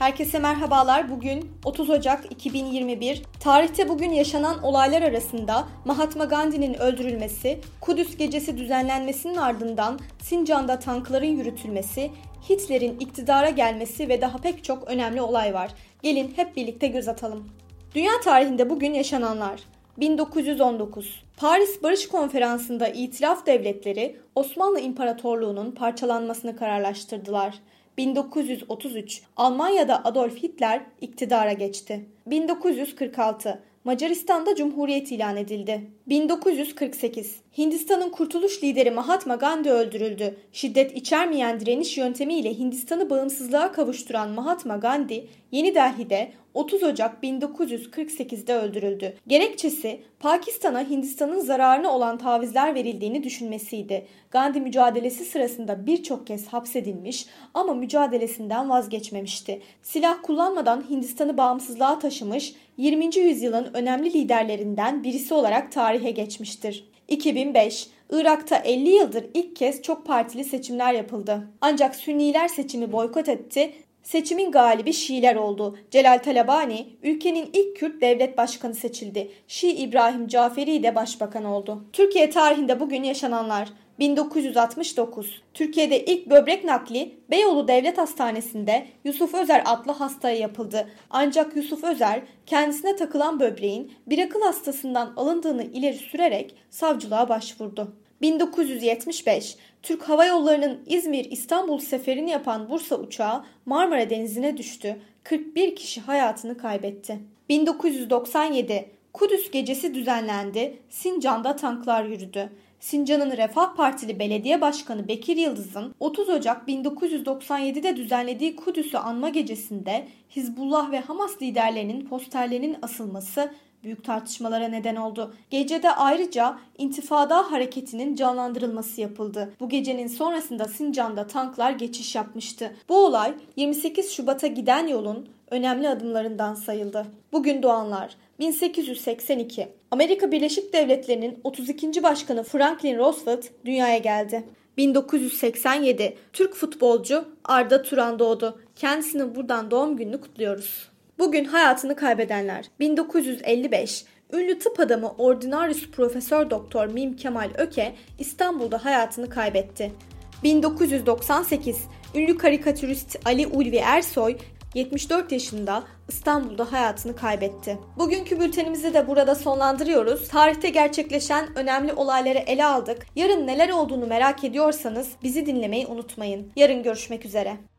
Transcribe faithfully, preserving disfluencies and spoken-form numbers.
Herkese merhabalar. Bugün otuz Ocak iki bin yirmi bir. Tarihte bugün yaşanan olaylar arasında Mahatma Gandhi'nin öldürülmesi, Kudüs Gecesi düzenlenmesinin ardından Sincan'da tankların yürütülmesi, Hitler'in iktidara gelmesi ve daha pek çok önemli olay var. Gelin hep birlikte göz atalım. Dünya tarihinde bugün yaşananlar. bin dokuz yüz on dokuz. Paris Barış Konferansı'nda İtilaf Devletleri Osmanlı İmparatorluğu'nun parçalanmasını kararlaştırdılar. bin dokuz yüz otuz üç. Almanya'da Adolf Hitler iktidara geçti. bin dokuz yüz kırk altı. Macaristan'da Cumhuriyet ilan edildi. bin dokuz yüz kırk sekiz. Hindistan'ın kurtuluş lideri Mahatma Gandhi öldürüldü. Şiddet içermeyen direniş yöntemiyle Hindistan'ı bağımsızlığa kavuşturan Mahatma Gandhi, Yeni Delhi'de otuz Ocak bin dokuz yüz kırk sekiz'de öldürüldü. Gerekçesi Pakistan'a Hindistan'ın zararına olan tavizler verildiğini düşünmesiydi. Gandhi mücadelesi sırasında birçok kez hapsedilmiş ama mücadelesinden vazgeçmemişti. Silah kullanmadan Hindistan'ı bağımsızlığa taşımış, yirminci yüzyılın önemli liderlerinden birisi olarak tarihe geçmiştir. iki bin beş. Irak'ta elli yıldır ilk kez çok partili seçimler yapıldı. Ancak Sünniler seçimi boykot etti. Seçimin galibi Şiiler oldu. Celal Talabani ülkenin ilk Kürt devlet başkanı seçildi. Şii İbrahim Caferi de başbakan oldu. Türkiye tarihinde bugün yaşananlar. bin dokuz yüz altmış dokuz. Türkiye'de ilk böbrek nakli Beyoğlu Devlet Hastanesi'nde Yusuf Özer adlı hastaya yapıldı. Ancak Yusuf Özer kendisine takılan böbreğin bir akıl hastasından alındığını ileri sürerek savcılığa başvurdu. bin dokuz yüz yetmiş beş. Türk Hava Yolları'nın İzmir-İstanbul seferini yapan Bursa uçağı Marmara Denizi'ne düştü. kırk bir kişi hayatını kaybetti. bin dokuz yüz doksan yedi. Kudüs Gecesi düzenlendi. Sincan'da tanklar yürüdü. Sincan'ın Refah Partili Belediye Başkanı Bekir Yıldız'ın otuz Ocak bin dokuz yüz doksan yedi'de düzenlediği Kudüs'ü anma gecesinde Hizbullah ve Hamas liderlerinin posterlerinin asılması büyük tartışmalara neden oldu. Gecede ayrıca intifada hareketinin canlandırılması yapıldı. Bu gecenin sonrasında Sincan'da tanklar geçiş yapmıştı. Bu olay yirmi sekiz Şubat'a giden yolun önemli adımlarından sayıldı. Bugün doğanlar. bin sekiz yüz seksen iki. Amerika Birleşik Devletleri'nin otuz ikinci Başkanı Franklin Roosevelt dünyaya geldi. bin dokuz yüz seksen yedi. Türk futbolcu Arda Turan doğdu. Kendisinin buradan doğum gününü kutluyoruz. Bugün hayatını kaybedenler. bin dokuz yüz elli beş. Ünlü tıp adamı Ordinarius Profesör Doktor Mim Kemal Öke İstanbul'da hayatını kaybetti. bin dokuz yüz doksan sekiz. Ünlü karikatürist Ali Ulvi Ersoy yetmiş dört yaşında İstanbul'da hayatını kaybetti. Bugünkü bültenimizi de burada sonlandırıyoruz. Tarihte gerçekleşen önemli olayları ele aldık. Yarın neler olduğunu merak ediyorsanız bizi dinlemeyi unutmayın. Yarın görüşmek üzere.